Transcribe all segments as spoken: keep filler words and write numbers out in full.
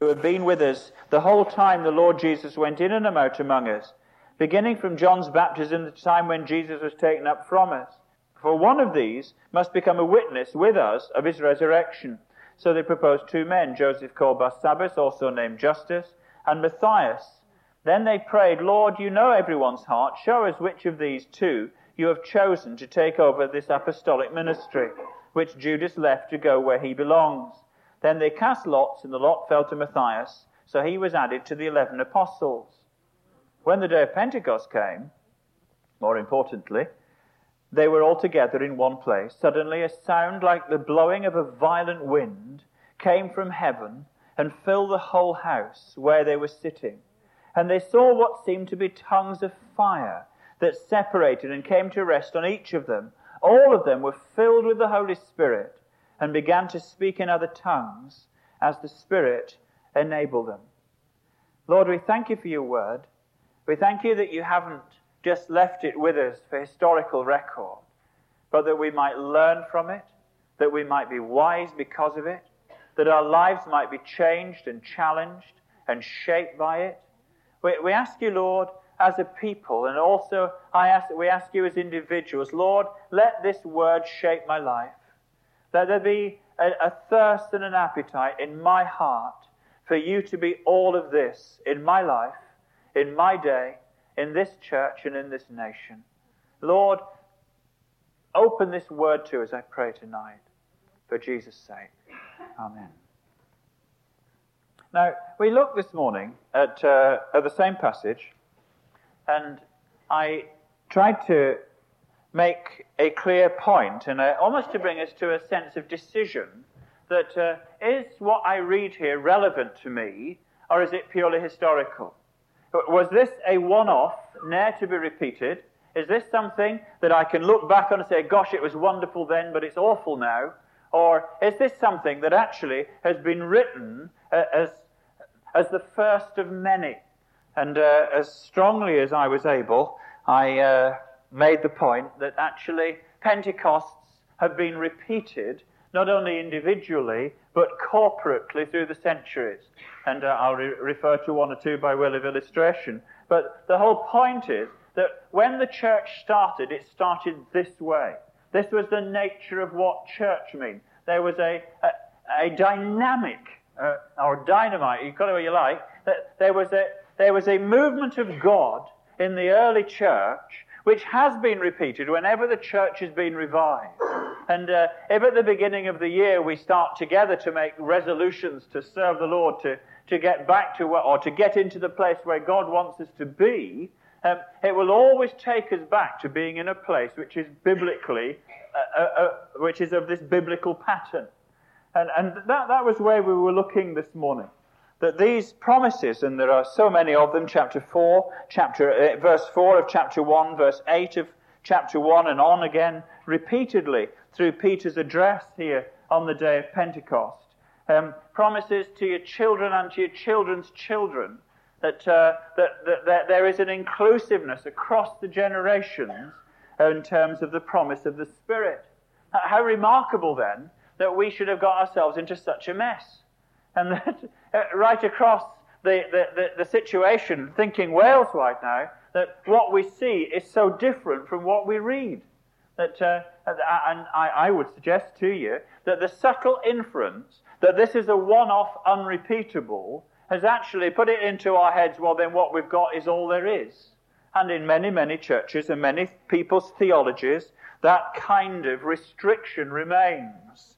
who have been with us the whole time the Lord Jesus went in and out among us, beginning from John's baptism, the time when Jesus was taken up from us. For one of these must become a witness with us of his resurrection. So they proposed two men, Joseph called Barsabbas, also named Justus, and Matthias. Then they prayed, Lord, you know everyone's heart. Show us which of these two you have chosen to take over this apostolic ministry, which Judas left to go where he belongs. Then they cast lots, and the lot fell to Matthias, so he was added to the eleven apostles. When the day of Pentecost came, more importantly, they were all together in one place. Suddenly a sound like the blowing of a violent wind came from heaven and filled the whole house where they were sitting. And they saw what seemed to be tongues of fire that separated and came to rest on each of them. All of them were filled with the Holy Spirit and began to speak in other tongues as the Spirit enabled them. Lord, we thank you for your word. We thank you that you haven't just left it with us for historical record, but that we might learn from it, that we might be wise because of it, that our lives might be changed and challenged and shaped by it. We, we ask you, Lord, as a people, and also I ask that we ask you as individuals, Lord, let this word shape my life. Let there be a, a thirst and an appetite in my heart for you to be all of this in my life, in my day, in this church and in this nation. Lord, open this word to us, I pray tonight, for Jesus' sake. Amen. Now, we looked this morning at, uh, at the same passage, and I tried to make a clear point, and uh, almost to bring us to a sense of decision that uh, is what I read here relevant to me, or is it purely historical? Was this a one-off, ne'er to be repeated? Is this something that I can look back on and say, gosh, it was wonderful then, but it's awful now? Or is this something that actually has been written uh, as, as the first of many? And uh, as strongly as I was able, I uh, made the point that actually Pentecosts have been repeated not only individually, but corporately through the centuries. And uh, I'll re- refer to one or two by way of illustration. But the whole point is that when the church started, it started this way. This was the nature of what church means. There was a, a, a dynamic, uh, or dynamite, you call it what you like, that there was a, there was a movement of God in the early church which has been repeated whenever the church has been revived. And uh, if at the beginning of the year we start together to make resolutions to serve the Lord, to, to get back to or to get into the place where God wants us to be, um, it will always take us back to being in a place which is biblically, uh, uh, uh, which is of this biblical pattern. And, and that, that was where we were looking this morning. That these promises, and there are so many of them, chapter four, chapter uh, verse four of chapter one, verse eight of chapter one, and on again, repeatedly through Peter's address here on the day of Pentecost. Um, promises to your children and to your children's children, that, uh, that, that, that there is an inclusiveness across the generations in terms of the promise of the Spirit. How remarkable, then, that we should have got ourselves into such a mess. And that uh, right across the, the, the, the situation, thinking Wales right now, that what we see is so different from what we read. That, uh, and I, I would suggest to you that the subtle inference that this is a one-off, unrepeatable, has actually put it into our heads, well, then what we've got is all there is. And in many, many churches and many people's theologies, that kind of restriction remains.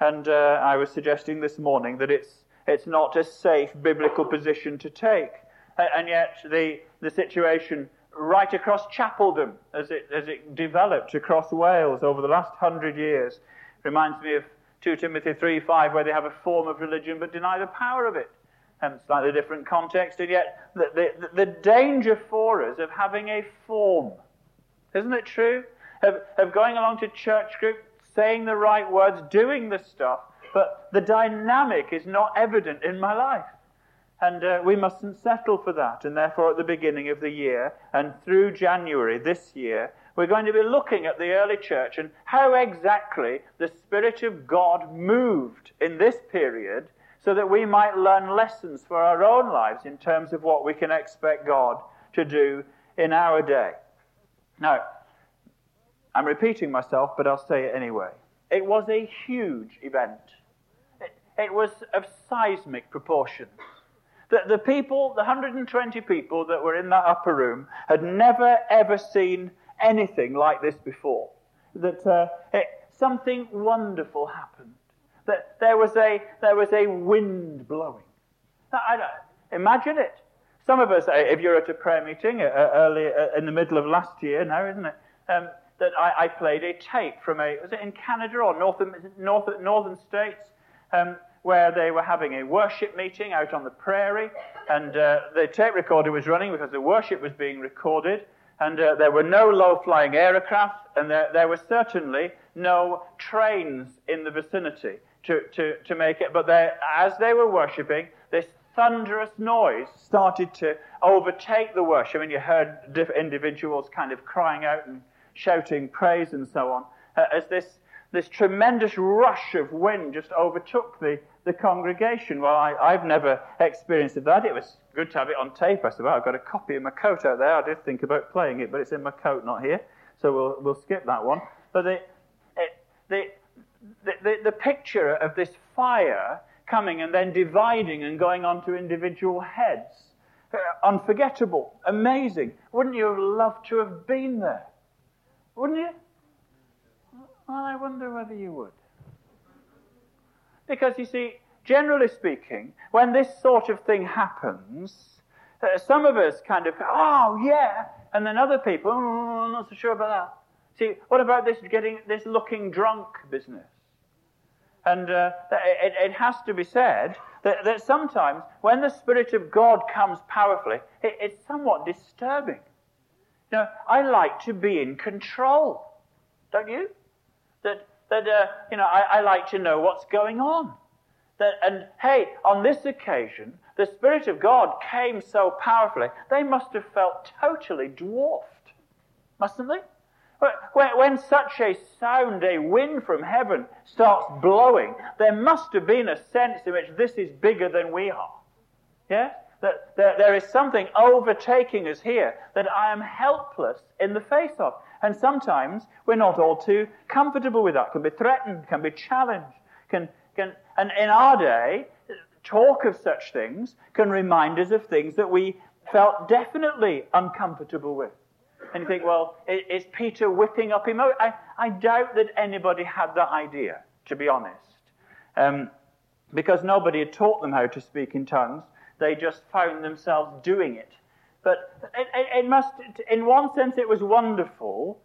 And uh, I was suggesting this morning that it's it's not a safe biblical position to take. And, and yet the the situation right across chapeldom, as it as it developed across Wales over the last hundred years, reminds me of Second Timothy three five, where they have a form of religion but deny the power of it. And slightly different context, and yet the, the, the danger for us of having a form, isn't it true? Of, of going along to church group, saying the right words, doing the stuff, but the dynamic is not evident in my life. And uh, we mustn't settle for that. And therefore, at the beginning of the year and through January this year, we're going to be looking at the early church and how exactly the Spirit of God moved in this period so that we might learn lessons for our own lives in terms of what we can expect God to do in our day. Now, I'm repeating myself, but I'll say it anyway. It was a huge event. It, it was of seismic proportions. The, the people, the one hundred twenty people that were in that upper room, had never, ever seen anything like this before. That uh, it, something wonderful happened. That there was a there was a wind blowing. I don't, imagine it. Some of us, if you're at a prayer meeting uh, early uh, in the middle of last year, now isn't it? Um, that I, I played a tape from a was it in Canada or northern north northern states um, where they were having a worship meeting out on the prairie, and uh, the tape recorder was running because the worship was being recorded. And uh, there were no low-flying aircraft, and there, there were certainly no trains in the vicinity to, to, to make it. But there, as they were worshipping, this thunderous noise started to overtake the worship. I mean, you heard diff- individuals kind of crying out and shouting praise and so on, uh, as this this tremendous rush of wind just overtook the, the congregation. Well, I, I've never experienced that. It was good to have it on tape, I suppose. I've got a copy in my coat out there. I did think about playing it, but it's in my coat, not here. So we'll we'll skip that one. But the it, the, the, the the picture of this fire coming and then dividing and going on to individual heads, unforgettable, amazing. Wouldn't you have loved to have been there? Wouldn't you? Well, I wonder whether you would. Because, you see, generally speaking, when this sort of thing happens, uh, some of us kind of, oh, yeah, and then other people, oh, I'm not so sure about that. See, what about this getting this looking drunk business? And uh, it, it has to be said that, that sometimes when the Spirit of God comes powerfully, it, it's somewhat disturbing. You know, I like to be in control, don't you? That, that uh, you know, I, I like to know what's going on. That, and, hey, on this occasion, the Spirit of God came so powerfully, they must have felt totally dwarfed, mustn't they? When, when such a sound, a wind from heaven starts blowing, there must have been a sense in which this is bigger than we are. Yeah? That, that there is something overtaking us here that I am helpless in the face of. And sometimes we're not all too comfortable with that. Can be threatened, can be challenged. Can, can, and in our day, talk of such things can remind us of things that we felt definitely uncomfortable with. And you think, well, is Peter whipping up emotion? I, I doubt that anybody had that idea, to be honest. Um, because nobody had taught them how to speak in tongues. They just found themselves doing it. But it, it, it must, in one sense, it was wonderful.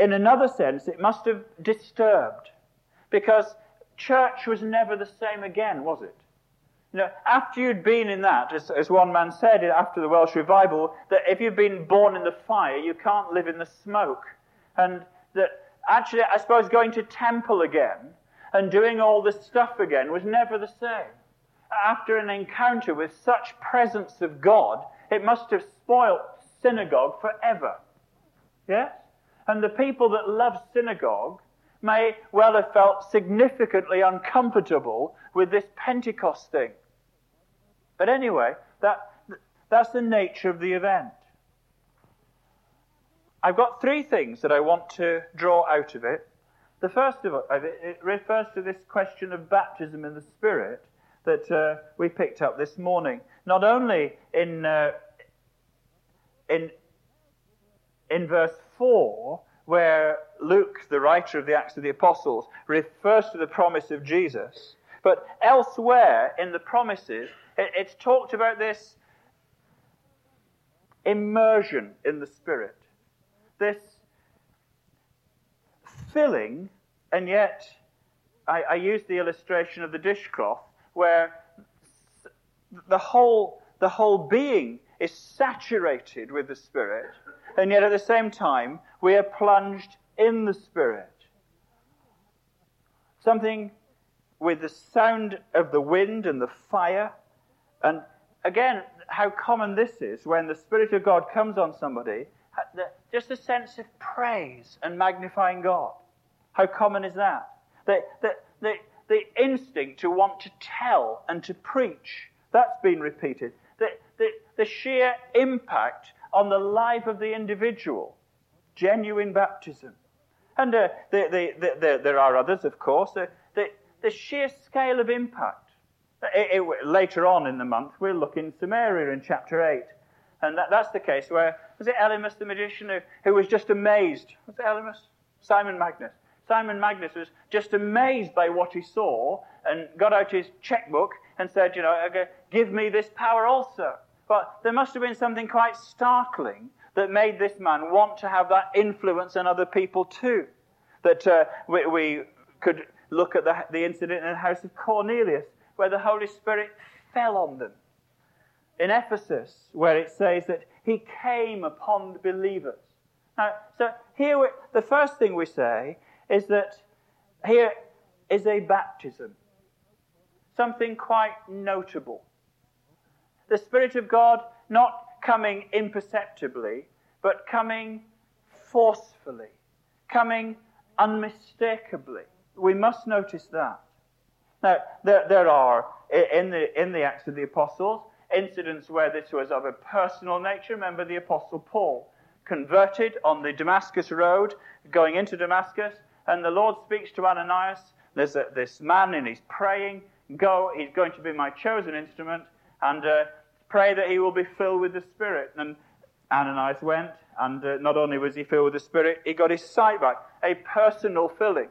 In another sense, it must have disturbed, because church was never the same again, was it? You know, after you'd been in that, as, as one man said after the Welsh revival, that if you've been born in the fire, you can't live in the smoke. And that actually, I suppose, going to temple again and doing all this stuff again was never the same. After an encounter with such presence of God, it must have spoilt synagogue forever. Yes? And the people that love synagogue may well have felt significantly uncomfortable with this Pentecost thing. But anyway, that that's the nature of the event. I've got three things that I want to draw out of it. The first of it, it refers to this question of baptism in the Spirit that uh, we picked up this morning, not only in uh, in in verse four, where Luke, the writer of the Acts of the Apostles, refers to the promise of Jesus, but elsewhere in the promises, it, it's talked about this immersion in the Spirit, this filling, and yet, I, I use the illustration of the dishcloth, where the whole the whole being is saturated with the Spirit, and yet at the same time we are plunged in the Spirit. Something with the sound of the wind and the fire, and again, how common this is when the Spirit of God comes on somebody, just a sense of praise and magnifying God. How common is that? That, that, that the instinct to want to tell and to preach. That's been repeated. The, the, the sheer impact on the life of the individual. Genuine baptism. And uh, the, the, the, the, there are others, of course. The, the, the sheer scale of impact. It, it, later on in the month, we'll look in Samaria in chapter eight. And that, that's the case where, was it Elymas the magician who, who was just amazed? Was it Elymas? Simon Magnus. Simon Magnus was just amazed by what he saw and got out his checkbook and said, you know, give me this power also. Well, there must have been something quite startling that made this man want to have that influence on other people too. That uh, we, we could look at the, the incident in the house of Cornelius where the Holy Spirit fell on them. In Ephesus, where it says that he came upon the believers. Now, so here, we, the first thing we say is that here is a baptism, something quite notable. The Spirit of God not coming imperceptibly, but coming forcefully, coming unmistakably. We must notice that. Now, there, there are, in the, in the Acts of the Apostles, incidents where this was of a personal nature. Remember the Apostle Paul, converted on the Damascus Road, going into Damascus, and the Lord speaks to Ananias. There's a, this man, and he's praying, go, he's going to be my chosen instrument, and uh, pray that he will be filled with the Spirit. And Ananias went, and uh, not only was he filled with the Spirit, he got his sight back, a personal filling.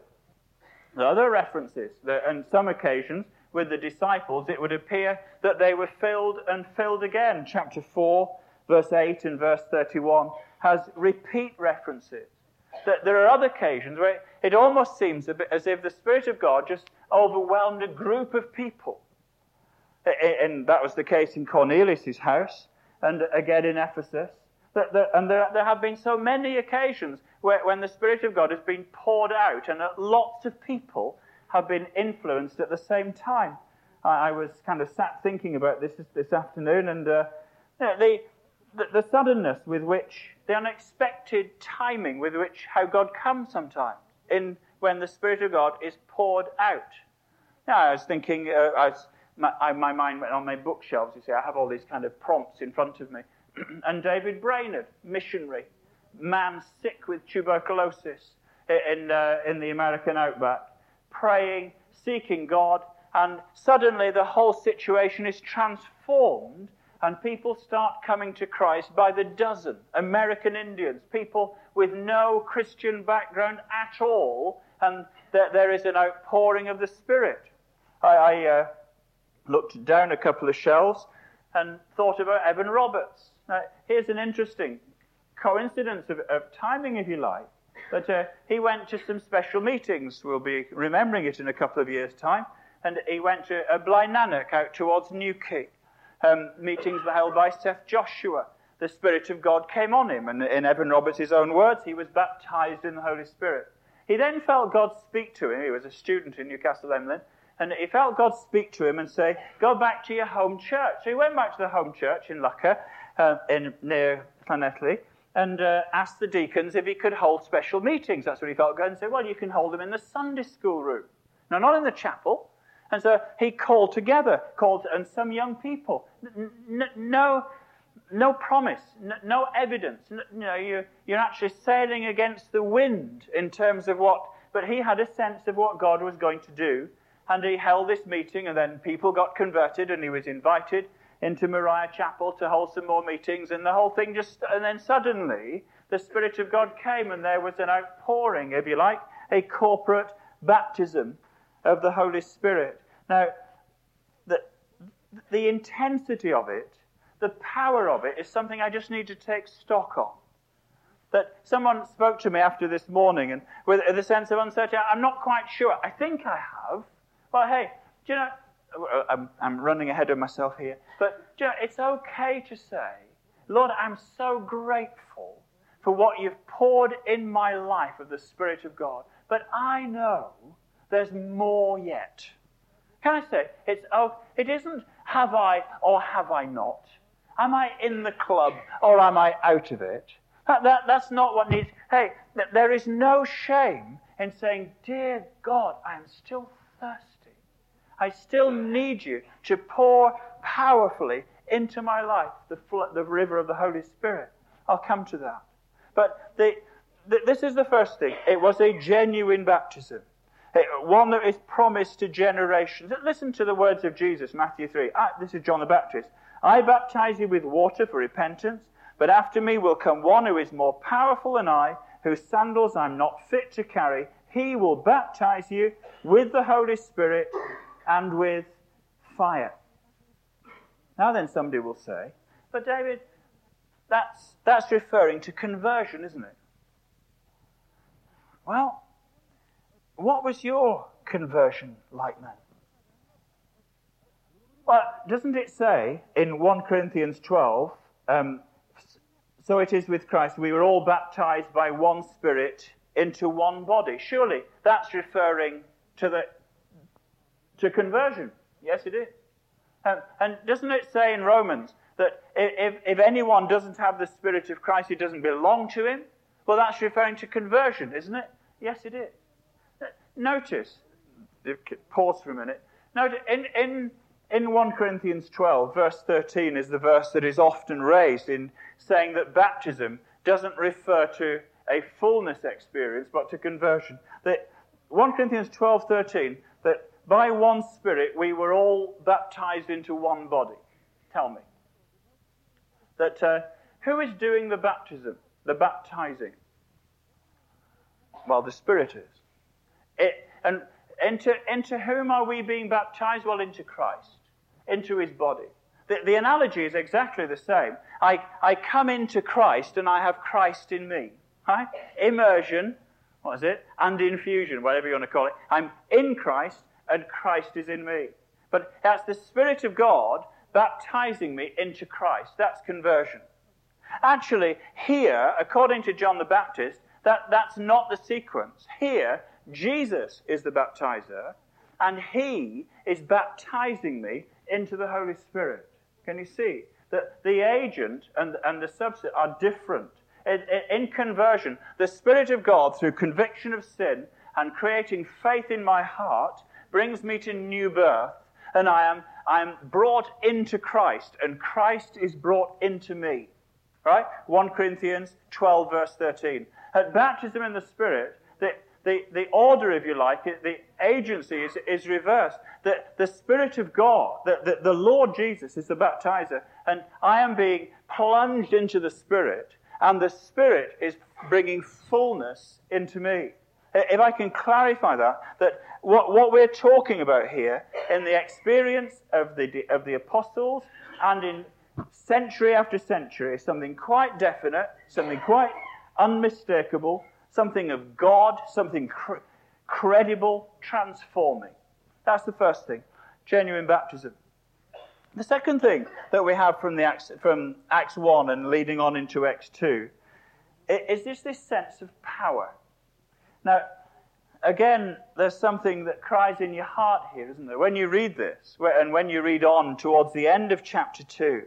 There are other references, that on some occasions, with the disciples, it would appear that they were filled and filled again. Chapter four, verse eight and verse thirty-one has repeat references. That there are other occasions where it almost seems a bit as if the Spirit of God just overwhelmed a group of people. And that was the case in Cornelius' house, and again in Ephesus. And there have been so many occasions where when the Spirit of God has been poured out and lots of people have been influenced at the same time. I was kind of sat thinking about this this afternoon, and uh, you know, the, the the suddenness with which, the unexpected timing with which how God comes sometimes in when the Spirit of God is poured out. Now, I was thinking, uh, I was, my, I, my mind went on my bookshelves. You see, I have all these kind of prompts in front of me. And David Brainerd, missionary, man sick with tuberculosis in uh, in the American outback, praying, seeking God, and suddenly the whole situation is transformed and people start coming to Christ by the dozen. American Indians, people with no Christian background at all, and there, there is an outpouring of the Spirit. I, I uh, looked down a couple of shelves and thought about Evan Roberts. Now, here's an interesting coincidence of, of timing, if you like. But uh, he went to some special meetings. We'll be remembering it in a couple of years' time. And he went to uh, Blaenannerch out towards Newquay. Um, meetings were held by Seth Joshua. The Spirit of God came on him. And in Evan Roberts' own words, he was baptized in the Holy Spirit. He then felt God speak to him. He was a student in Newcastle Emlyn. And he felt God speak to him and say, go back to your home church. So he went back to the home church in Lucca, uh, in near Llanelli, and uh, asked the deacons if he could hold special meetings. That's what he felt. Go and say, well, you can hold them in the Sunday school room. Now, not in the chapel. And so he called together, called and some young people. N- no no promise, n- no evidence. N- you know, you, you're actually sailing against the wind in terms of what... But he had a sense of what God was going to do. And he held this meeting, and then people got converted, and he was invited into Moriah Chapel to hold some more meetings, and the whole thing just... And then suddenly, the Spirit of God came, and there was an outpouring, if you like, a corporate baptism of the Holy Spirit. Now, the, the intensity of it, the power of it, is something I just need to take stock on. That someone spoke to me after this morning, and with the sense of uncertainty, I'm not quite sure. I think I have. Well, hey, do you know... I'm, I'm running ahead of myself here. But do you know, it's okay to say, Lord, I'm so grateful for what you've poured in my life of the Spirit of God. But I know there's more yet. Can I say, it's oh, it isn't have I or have I not? Am I in the club or am I out of it? That, that, that's not what needs... Hey, there is no shame in saying, dear God, I am still thirsty. I still need you to pour powerfully into my life the, flood, the river of the Holy Spirit. I'll come to that. But the, the, this is the first thing. It was a genuine baptism, one that is promised to generations. Listen to the words of Jesus, Matthew three. I, this is John the Baptist. I baptize you with water for repentance, but after me will come one who is more powerful than I, whose sandals I'm not fit to carry. He will baptize you with the Holy Spirit and with fire. Now then, somebody will say, but David, that's that's referring to conversion, isn't it? Well, what was your conversion like then? Well, doesn't it say in First Corinthians twelve, um, so it is with Christ, we were all baptized by one Spirit into one body. Surely that's referring to the to conversion. Yes, it is. Um, and doesn't it say in Romans that if, if anyone doesn't have the Spirit of Christ, he doesn't belong to him? Well, that's referring to conversion, isn't it? Yes, it is. Notice, pause for a minute. Notice, in, in, in First Corinthians twelve, verse thirteen is the verse that is often raised in saying that baptism doesn't refer to a fullness experience, but to conversion. That First Corinthians twelve, thirteen, that by one Spirit, we were all baptized into one body. Tell me. That uh, who is doing the baptism, the baptizing? Well, the Spirit is. It, and into, into whom are we being baptized? Well, into Christ, into his body. The, the analogy is exactly the same. I, I come into Christ and I have Christ in me. Right? Immersion, what is it? And infusion, whatever you want to call it. I'm in Christ, and Christ is in me. But that's the Spirit of God baptizing me into Christ. That's conversion. Actually, here, according to John the Baptist, that, that's not the sequence. Here, Jesus is the baptizer, and he is baptizing me into the Holy Spirit. Can you see that the agent and, and the substance are different? In, in conversion, the Spirit of God, through conviction of sin and creating faith in my heart, brings me to new birth, and I am I am brought into Christ, and Christ is brought into me. Right? First Corinthians twelve, verse thirteen. At baptism in the Spirit, the, the, the order, if you like, the agency is, is reversed. The, the Spirit of God, the, the, the Lord Jesus is the baptizer, and I am being plunged into the Spirit, and the Spirit is bringing fullness into me. If I can clarify that, that what, what we're talking about here in the experience of the of the apostles and in century after century is something quite definite, something quite unmistakable, something of God, something cr- credible, transforming. That's the first thing, genuine baptism. The second thing that we have from the Acts, from Acts one and leading on into Acts two is this, this sense of power. Now, again, there's something that cries in your heart here, isn't there? When you read this, and when you read on towards the end of chapter two,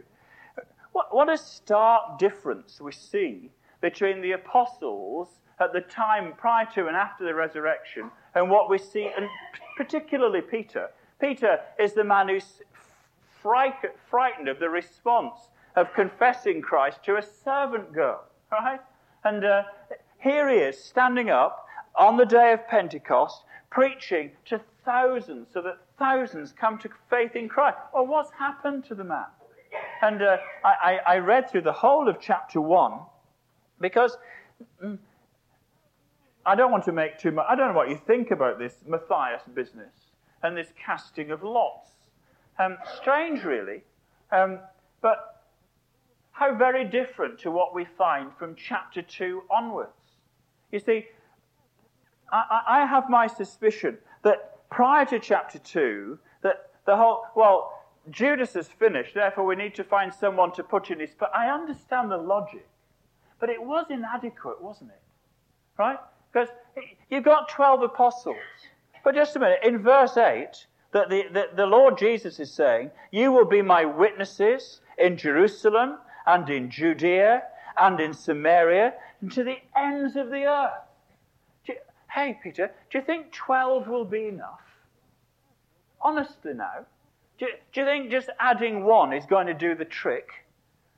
what, what a stark difference we see between the apostles at the time prior to and after the resurrection and what we see, and particularly Peter. Peter is the man who's frightened of the response of confessing Christ to a servant girl, right? And uh, here he is standing up on the day of Pentecost, preaching to thousands, so that thousands come to faith in Christ. Well, what's happened to the man? And uh, I, I read through the whole of chapter one, because I don't want to make too much... I don't know what you think about this Matthias business and this casting of lots. Um, strange, really, um, but how very different to what we find from chapter two onwards. You see, I have my suspicion that prior to chapter two, that the whole, well, Judas has finished, therefore we need to find someone to put in his... But I understand the logic, but it was inadequate, wasn't it? Right? Because you've got twelve apostles. But just a minute, in verse eight, that the, the, the Lord Jesus is saying, you will be my witnesses in Jerusalem and in Judea and in Samaria and to the ends of the earth. Hey, Peter, do you think twelve will be enough? Honestly now, do, do you think just adding one is going to do the trick?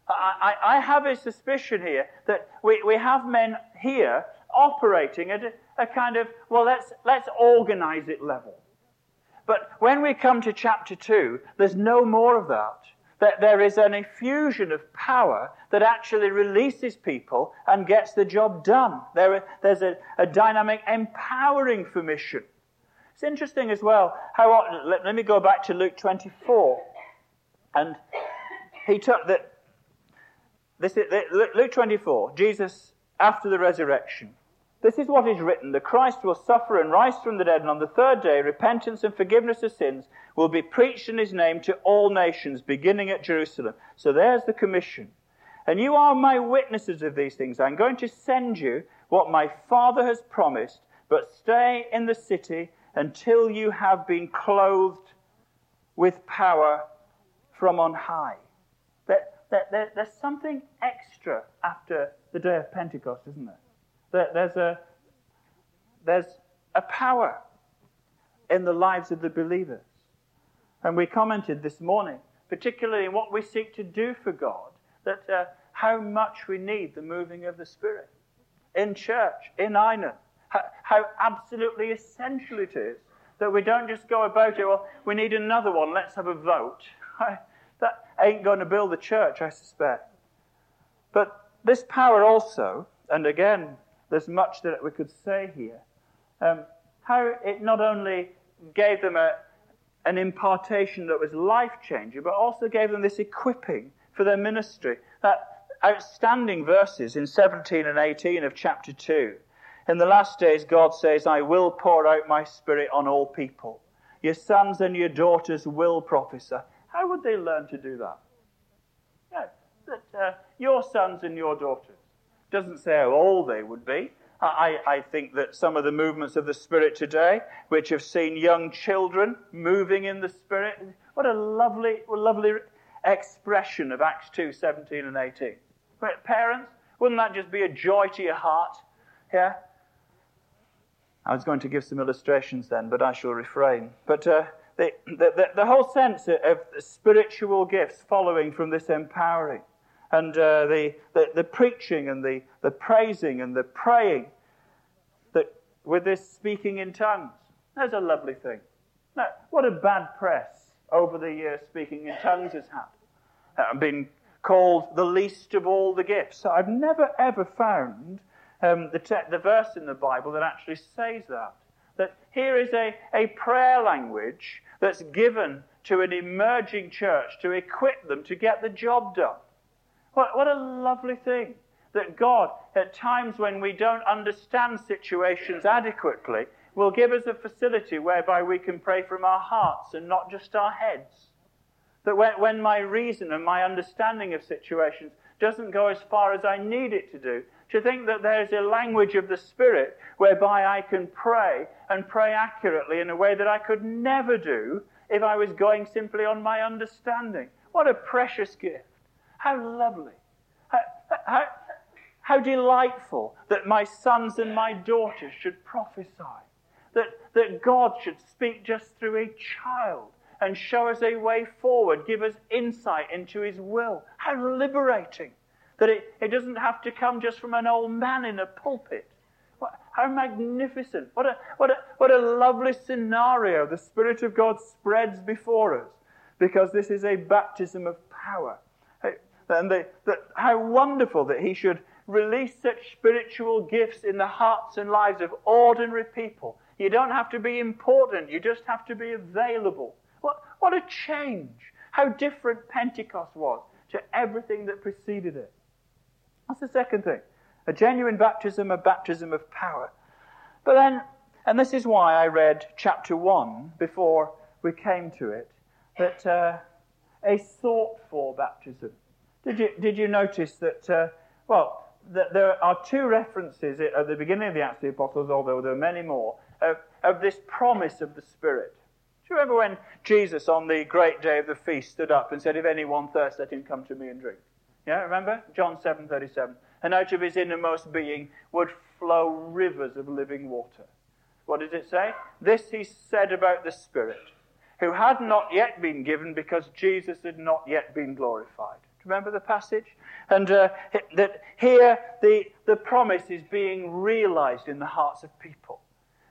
I, I, I have a suspicion here that we, we have men here operating at a, a kind of, well, let's let's organize it level. But when we come to chapter two, there's no more of that. That there is an effusion of power that actually releases people and gets the job done. There, there's a, a dynamic empowering for mission. It's interesting as well how. Let, let me go back to Luke twenty-four, and he took that. This is Luke twenty-four. Jesus after the resurrection. This is what is written: the Christ will suffer and rise from the dead, and on the third day repentance and forgiveness of sins will be preached in his name to all nations, beginning at Jerusalem. So there's the commission. And you are my witnesses of these things. I'm going to send you what my Father has promised, but stay in the city until you have been clothed with power from on high. There, there, there, there's something extra after the day of Pentecost, isn't there? There's a there's a power in the lives of the believers. And we commented this morning, particularly in what we seek to do for God, that uh, how much we need the moving of the Spirit in church, in Aina, how, how absolutely essential it is that we don't just go about it, well, we need another one, let's have a vote. That ain't going to build the church, I suspect. But this power also, and again, there's much that we could say here. Um, how it not only gave them a, an impartation that was life-changing, but also gave them this equipping for their ministry. That outstanding verses in seventeen and eighteen of chapter two. In the last days, God says, I will pour out my Spirit on all people. Your sons and your daughters will prophesy. How would they learn to do that? Yeah, that uh, your sons and your daughters. Doesn't say how old they would be. I, I think that some of the movements of the Spirit today, which have seen young children moving in the Spirit, what a lovely, lovely expression of Acts two, seventeen and eighteen. But parents, wouldn't that just be a joy to your heart? Yeah. I was going to give some illustrations then, but I shall refrain. But uh, the, the the whole sense of spiritual gifts following from this empowering. And uh, the, the, the preaching and the, the praising and the praying that with this speaking in tongues. That's a lovely thing. Now, what a bad press over the years speaking in tongues has had. I've been called the least of all the gifts. So I've never ever found um, the, te- the verse in the Bible that actually says that. That here is a, a prayer language that's given to an emerging church to equip them to get the job done. What, what a lovely thing that God, at times when we don't understand situations adequately, will give us a facility whereby we can pray from our hearts and not just our heads. That when, when my reason and my understanding of situations doesn't go as far as I need it to do, to think that there's a language of the Spirit whereby I can pray and pray accurately in a way that I could never do if I was going simply on my understanding. What a precious gift. How lovely, how, how, how delightful that my sons and my daughters should prophesy, that, that God should speak just through a child and show us a way forward, give us insight into his will. How liberating that it, it doesn't have to come just from an old man in a pulpit. What, how magnificent, what a, what a, what a lovely scenario the Spirit of God spreads before us, because this is a baptism of power. And the, the, how wonderful that he should release such spiritual gifts in the hearts and lives of ordinary people. You don't have to be important, you just have to be available. What, what a change! How different Pentecost was to everything that preceded it. That's the second thing. A genuine baptism, a baptism of power. But then, and this is why I read chapter one before we came to it, that uh, a sought-for baptism. Did you, did you notice that, uh, well, that there are two references at the beginning of the Acts of the Apostles, although there are many more, of, of this promise of the Spirit. Do you remember when Jesus on the great day of the feast stood up and said, if anyone thirsts, let him come to me and drink? Yeah, remember? John seven thirty-seven. And out of his innermost being would flow rivers of living water. What does it say? This he said about the Spirit. who had not yet been given because Jesus had not yet been glorified. Remember the passage? And uh, that here the, the promise is being realized in the hearts of people.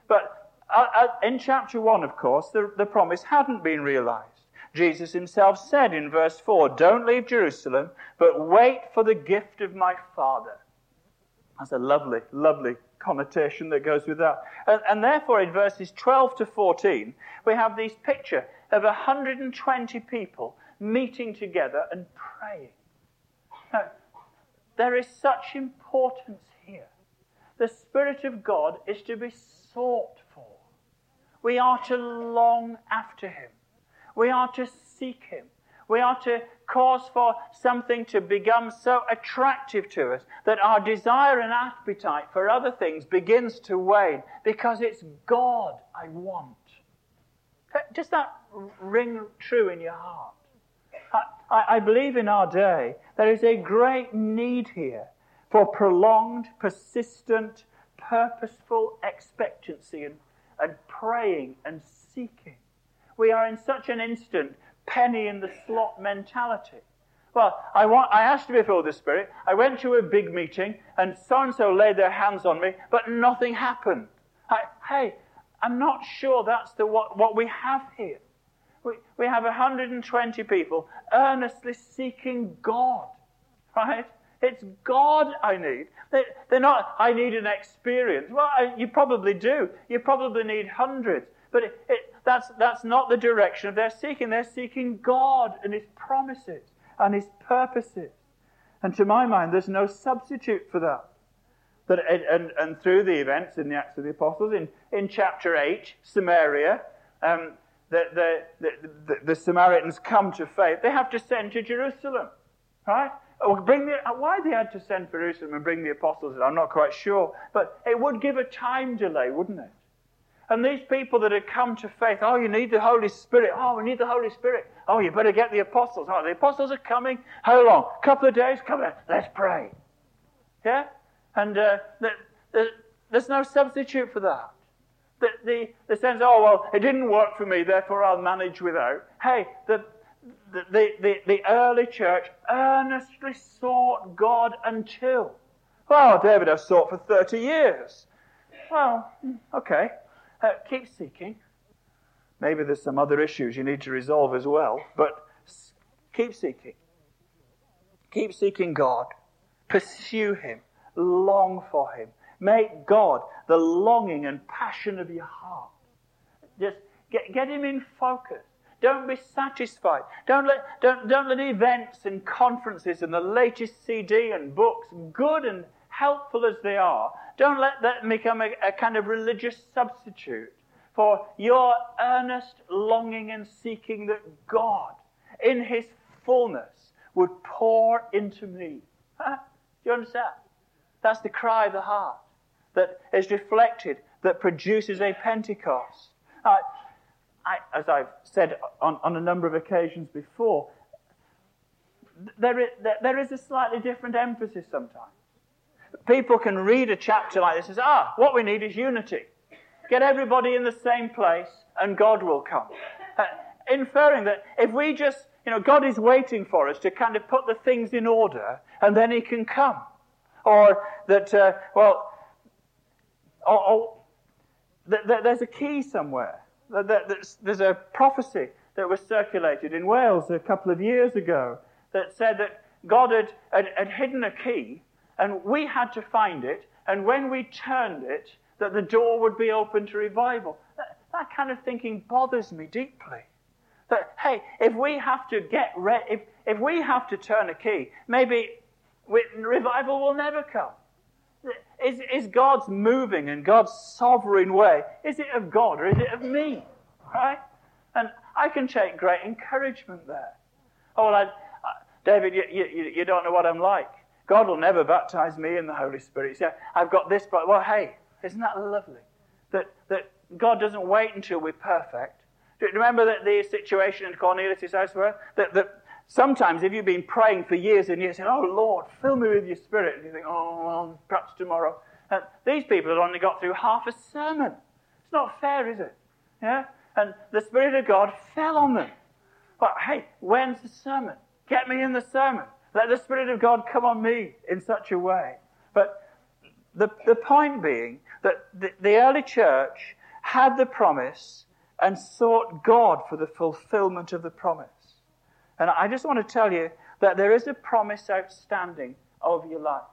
But uh, uh, in chapter one, of course, the, the promise hadn't been realized. Jesus himself said in verse four, "Don't leave Jerusalem, but wait for the gift of my Father." That's a lovely, lovely connotation that goes with that. And, and therefore, in verses twelve to fourteen, we have this picture of one hundred twenty people meeting together and praying. Now, there is such importance here. The Spirit of God is to be sought for. We are to long after him. We are to seek him. We are to cause for something to become so attractive to us that our desire and appetite for other things begins to wane because it's God I want. Does that ring true in your heart? I, I believe in our day there is a great need here for prolonged, persistent, purposeful expectancy and, and praying and seeking. We are in such an instant penny in the slot mentality. Well, I want, I asked to be filled with the Spirit. I went to a big meeting and so-and-so laid their hands on me, but nothing happened. I, hey, I'm not sure that's the what, what we have here. We, we have one hundred twenty people earnestly seeking God, right? It's God I need. They, they're not, I need an experience. Well, I, you probably do. You probably need hundreds. But it, it, that's that's not the direction of their seeking. They're seeking God and his promises and his purposes. And to my mind, there's no substitute for that. That and, and, and through the events in the Acts of the Apostles, in, in chapter eight, Samaria, um, the, the, the, the, the Samaritans come to faith. They have to send to Jerusalem, right? Or bring the, why they had to send to Jerusalem and bring the apostles in, I'm not quite sure. But it would give a time delay, wouldn't it? And these people that had come to faith, oh, you need the Holy Spirit. Oh, we need the Holy Spirit. Oh, you better get the apostles. Oh, the apostles are coming. How long? A couple of days? Come on, let's pray. Yeah? And uh, the, the, there's no substitute for that. The, the, the sense, oh, well, it didn't work for me, therefore I'll manage without. Hey, the, the, the, the, the early church earnestly sought God until, well, David, I've sought for thirty years. Well, okay. Uh, keep seeking. Maybe there's some other issues you need to resolve as well, but keep seeking. Keep seeking God. Pursue him. Long for him. Make God the longing and passion of your heart. Just get, get him in focus. Don't be satisfied. Don't let, don't, don't let events and conferences and the latest C D and books, good and helpful as they are, don't let that become a, a kind of religious substitute for your earnest longing and seeking that God, in his fullness, would pour into me. Huh? Do you understand? That's the cry of the heart that is reflected, that produces a Pentecost. Uh, I, as I've said on, on a number of occasions before, there is, there is a slightly different emphasis sometimes. People can read a chapter like this and say, ah, what we need is unity. Get everybody in the same place and God will come. Uh, inferring that if we just, you know, God is waiting for us to kind of put the things in order and then he can come. Or that, uh, well, or, or, that, that there's a key somewhere. That, that, that's, there's a prophecy that was circulated in Wales a couple of years ago that said that God had, had, had hidden a key and we had to find it, and when we turned it, that the door would be open to revival. That, that kind of thinking bothers me deeply. That, hey, if we have to get re- if if we have to turn a key, maybe we, revival will never come. Is, is God's moving and God's sovereign way, is it of God or is it of me? Right? And I can take great encouragement there. Oh, well, I, I, David, you, you you don't know what I'm like. God will never baptize me in the Holy Spirit. So I've got this, but well, hey, isn't that lovely? That that God doesn't wait until we're perfect. Do you remember that the situation in Cornelius' house where that, that sometimes if you've been praying for years and years, and oh Lord, fill me with your Spirit, and you think, oh well, perhaps tomorrow. And these people had only got through half a sermon. It's not fair, is it? Yeah. and the Spirit of God fell on them. But hey, when's the sermon? Get me in the sermon. Let the Spirit of God come on me in such a way. But the the point being that the, the early church had the promise and sought God for the fulfillment of the promise. And I just want to tell you that there is a promise outstanding over your life.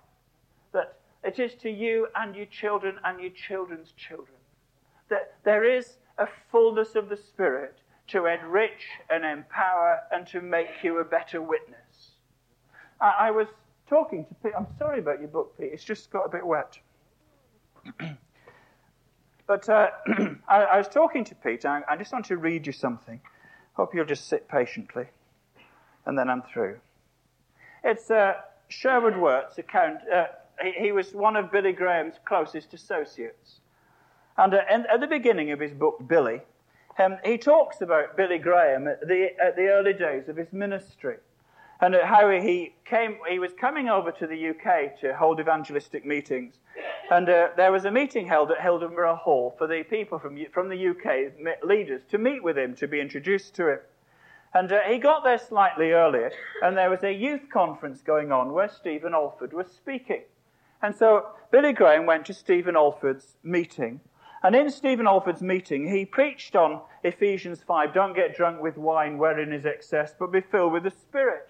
That it is to you and your children and your children's children. That there is a fullness of the Spirit to enrich and empower and to make you a better witness. I, I was talking to Pete. I'm sorry about your book, Pete. It's just got a bit wet. But uh, I, I was talking to Pete. I, I just want to read you something. Hope you'll just sit patiently. And then I'm through. It's uh, Sherwood Wert's account. Uh, he, he was one of Billy Graham's closest associates. And, uh, and at the beginning of his book, Billy, um, he talks about Billy Graham at the, at the early days of his ministry and how he came. He was coming over to the U K to hold evangelistic meetings. And uh, there was a meeting held at Hildenborough Hall for the people from, from the U K leaders to meet with him, to be introduced to him. And uh, he got there slightly earlier, and there was a youth conference going on where Stephen Olford was speaking. And so Billy Graham went to Stephen Olford's meeting. And in Stephen Olford's meeting, he preached on Ephesians five, don't get drunk with wine wherein is excess, but be filled with the Spirit.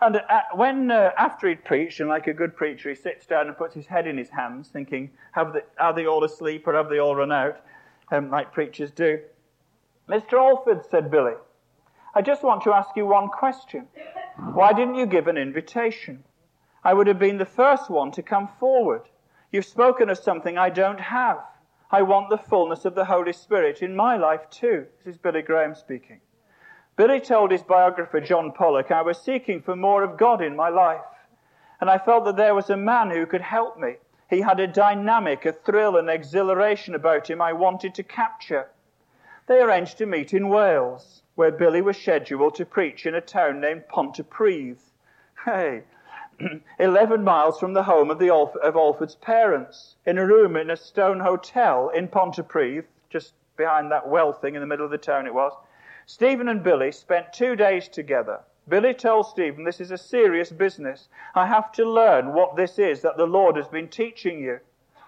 And uh, when uh, after he'd preached, and like a good preacher, he sits down and puts his head in his hands, thinking, have they, are they all asleep or have they all run out, um, like preachers do? Mister Olford, said Billy, I just want to ask you one question. Why didn't you give an invitation? I would have been the first one to come forward. You've spoken of something I don't have. I want the fullness of the Holy Spirit in my life too. This is Billy Graham speaking. Billy told his biographer John Pollock, I was seeking for more of God in my life, and I felt that there was a man who could help me. He had a dynamic, a thrill, an exhilaration about him I wanted to capture. They arranged to meet in Wales, where Billy was scheduled to preach in a town named Pontypreth, hey, eleven miles from the home of, the Olf- of Olford's parents, in a room in a stone hotel in Pontypreth, just behind that well thing in the middle of the town it was. Stephen and Billy spent two days together. Billy told Stephen, this is a serious business. I have to learn what this is that the Lord has been teaching you.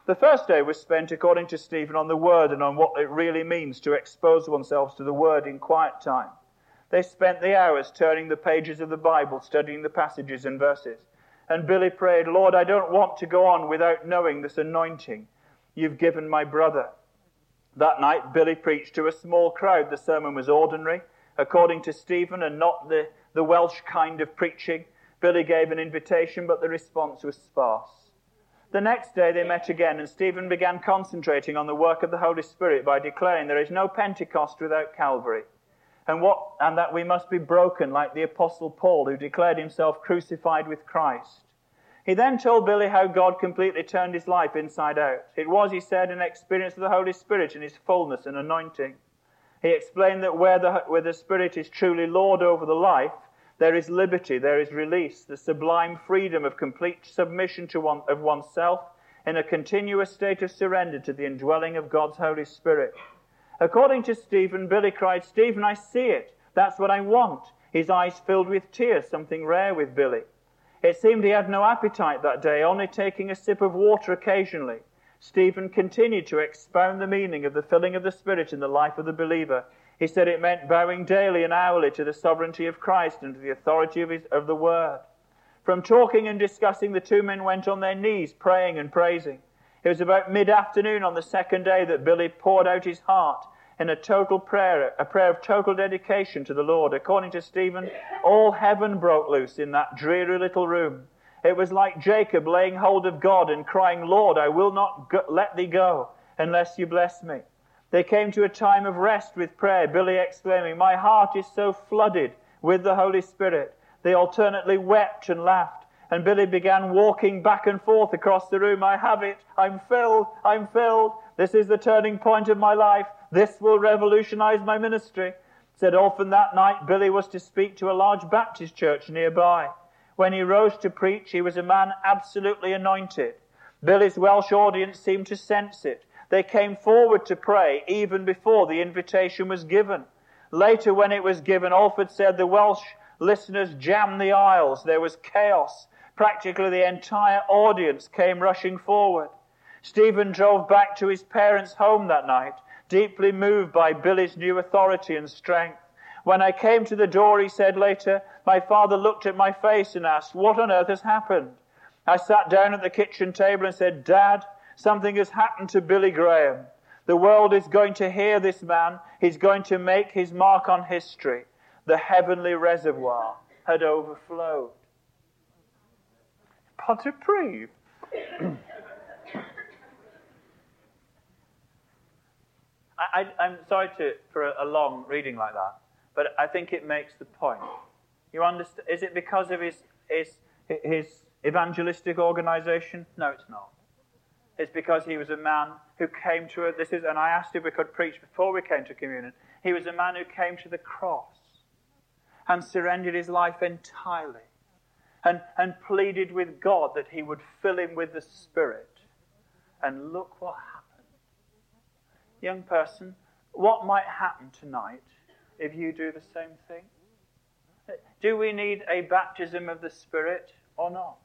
The first day was spent, according to Stephen, on the Word and on what it really means to expose oneself to the Word in quiet time. They spent the hours turning the pages of the Bible, studying the passages and verses. And Billy prayed, Lord, I don't want to go on without knowing this anointing you've given my brother. That night, Billy preached to a small crowd. The sermon was ordinary, according to Stephen, and not the, the Welsh kind of preaching. Billy gave an invitation, but the response was sparse. The next day they met again, and Stephen began concentrating on the work of the Holy Spirit by declaring there is no Pentecost without Calvary, and what and that we must be broken like the Apostle Paul, who declared himself crucified with Christ. He then told Billy how God completely turned his life inside out. It was, he said, an experience of the Holy Spirit in his fullness and anointing. He explained that where the, where the Spirit is truly Lord over the life, there is liberty, there is release, the sublime freedom of complete submission to one, of oneself in a continuous state of surrender to the indwelling of God's Holy Spirit. According to Stephen, Billy cried, Stephen, I see it. That's what I want. His eyes filled with tears, something rare with Billy. It seemed he had no appetite that day, only taking a sip of water occasionally. Stephen continued to expound the meaning of the filling of the Spirit in the life of the believer. He said it meant bowing daily and hourly to the sovereignty of Christ and to the authority of, his, of the Word. From talking and discussing, the two men went on their knees, praying and praising. It was about mid-afternoon on the second day that Billy poured out his heart in a total prayer, a prayer of total dedication to the Lord. According to Stephen, all heaven broke loose in that dreary little room. It was like Jacob laying hold of God and crying, Lord, I will not go- let thee go unless you bless me. They came to a time of rest with prayer, Billy exclaiming, my heart is so flooded with the Holy Spirit. They alternately wept and laughed, and Billy began walking back and forth across the room. I have it. I'm filled. I'm filled. This is the turning point of my life. This will revolutionize my ministry. Said often that night, Billy was to speak to a large Baptist church nearby. When he rose to preach, he was a man absolutely anointed. Billy's Welsh audience seemed to sense it. They came forward to pray even before the invitation was given. Later, when it was given, Olford said the Welsh listeners jammed the aisles. There was chaos. Practically the entire audience came rushing forward. Stephen drove back to his parents' home that night, deeply moved by Billy's new authority and strength. When I came to the door, he said later, my father looked at my face and asked, what on earth has happened? I sat down at the kitchen table and said, Dad, something has happened to Billy Graham. The world is going to hear this man. He's going to make his mark on history. The heavenly reservoir had overflowed. Pontypreth. I, I, I'm sorry to, for a, a long reading like that, but I think it makes the point. You understand? Is it because of his his his evangelistic organisation? No, it's not. It's because he was a man who came to a, this is, and I asked if we could preach before we came to communion. He was a man who came to the cross and surrendered his life entirely, and and pleaded with God that He would fill him with the Spirit. And look what happened, young person. What might happen tonight if you do the same thing? Do we need a baptism of the Spirit or not?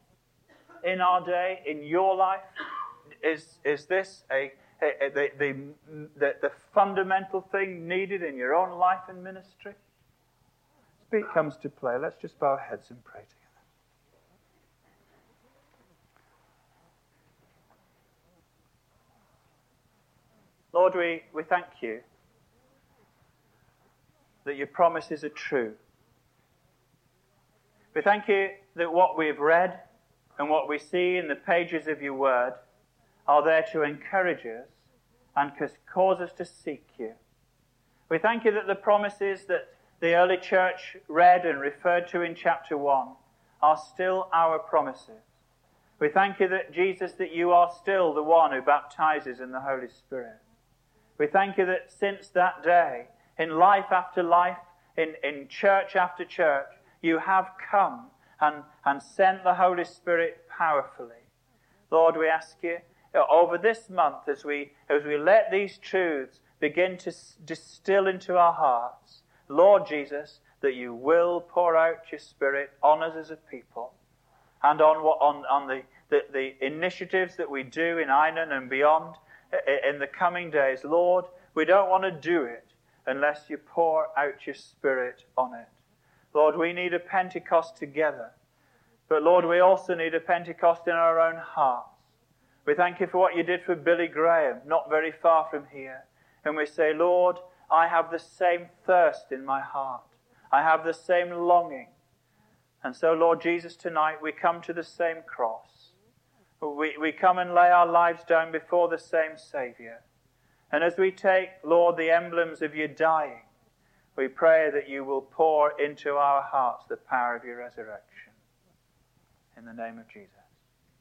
In our day, in your life, is is this a, a, a the, the the the fundamental thing needed in your own life and ministry? Speak comes to play. Let's just bow our heads and pray together. Lord, we, we thank you that your promises are true. We thank you that what we've read and what we see in the pages of your word are there to encourage us and cause us to seek you. We thank you that the promises that the early church read and referred to in chapter one are still our promises. We thank you that, Jesus, that you are still the one who baptizes in the Holy Spirit. We thank you that since that day, in life after life, in, in church after church, you have come and, and sent the Holy Spirit powerfully. Lord, we ask you, over this month, as we, as we let these truths begin to s- distill into our hearts, Lord Jesus, that you will pour out your Spirit on us as a people, and on what, on, on the, the, the initiatives that we do in Aina and beyond in the coming days. Lord, we don't want to do it unless you pour out your Spirit on it. Lord, we need a Pentecost together. But Lord, we also need a Pentecost in our own hearts. We thank you for what you did for Billy Graham, not very far from here. And we say, Lord, I have the same thirst in my heart. I have the same longing. And so, Lord Jesus, tonight we come to the same cross. We, we come and lay our lives down before the same Saviour. And as we take, Lord, the emblems of your dying, we pray that you will pour into our hearts the power of your resurrection. In the name of Jesus.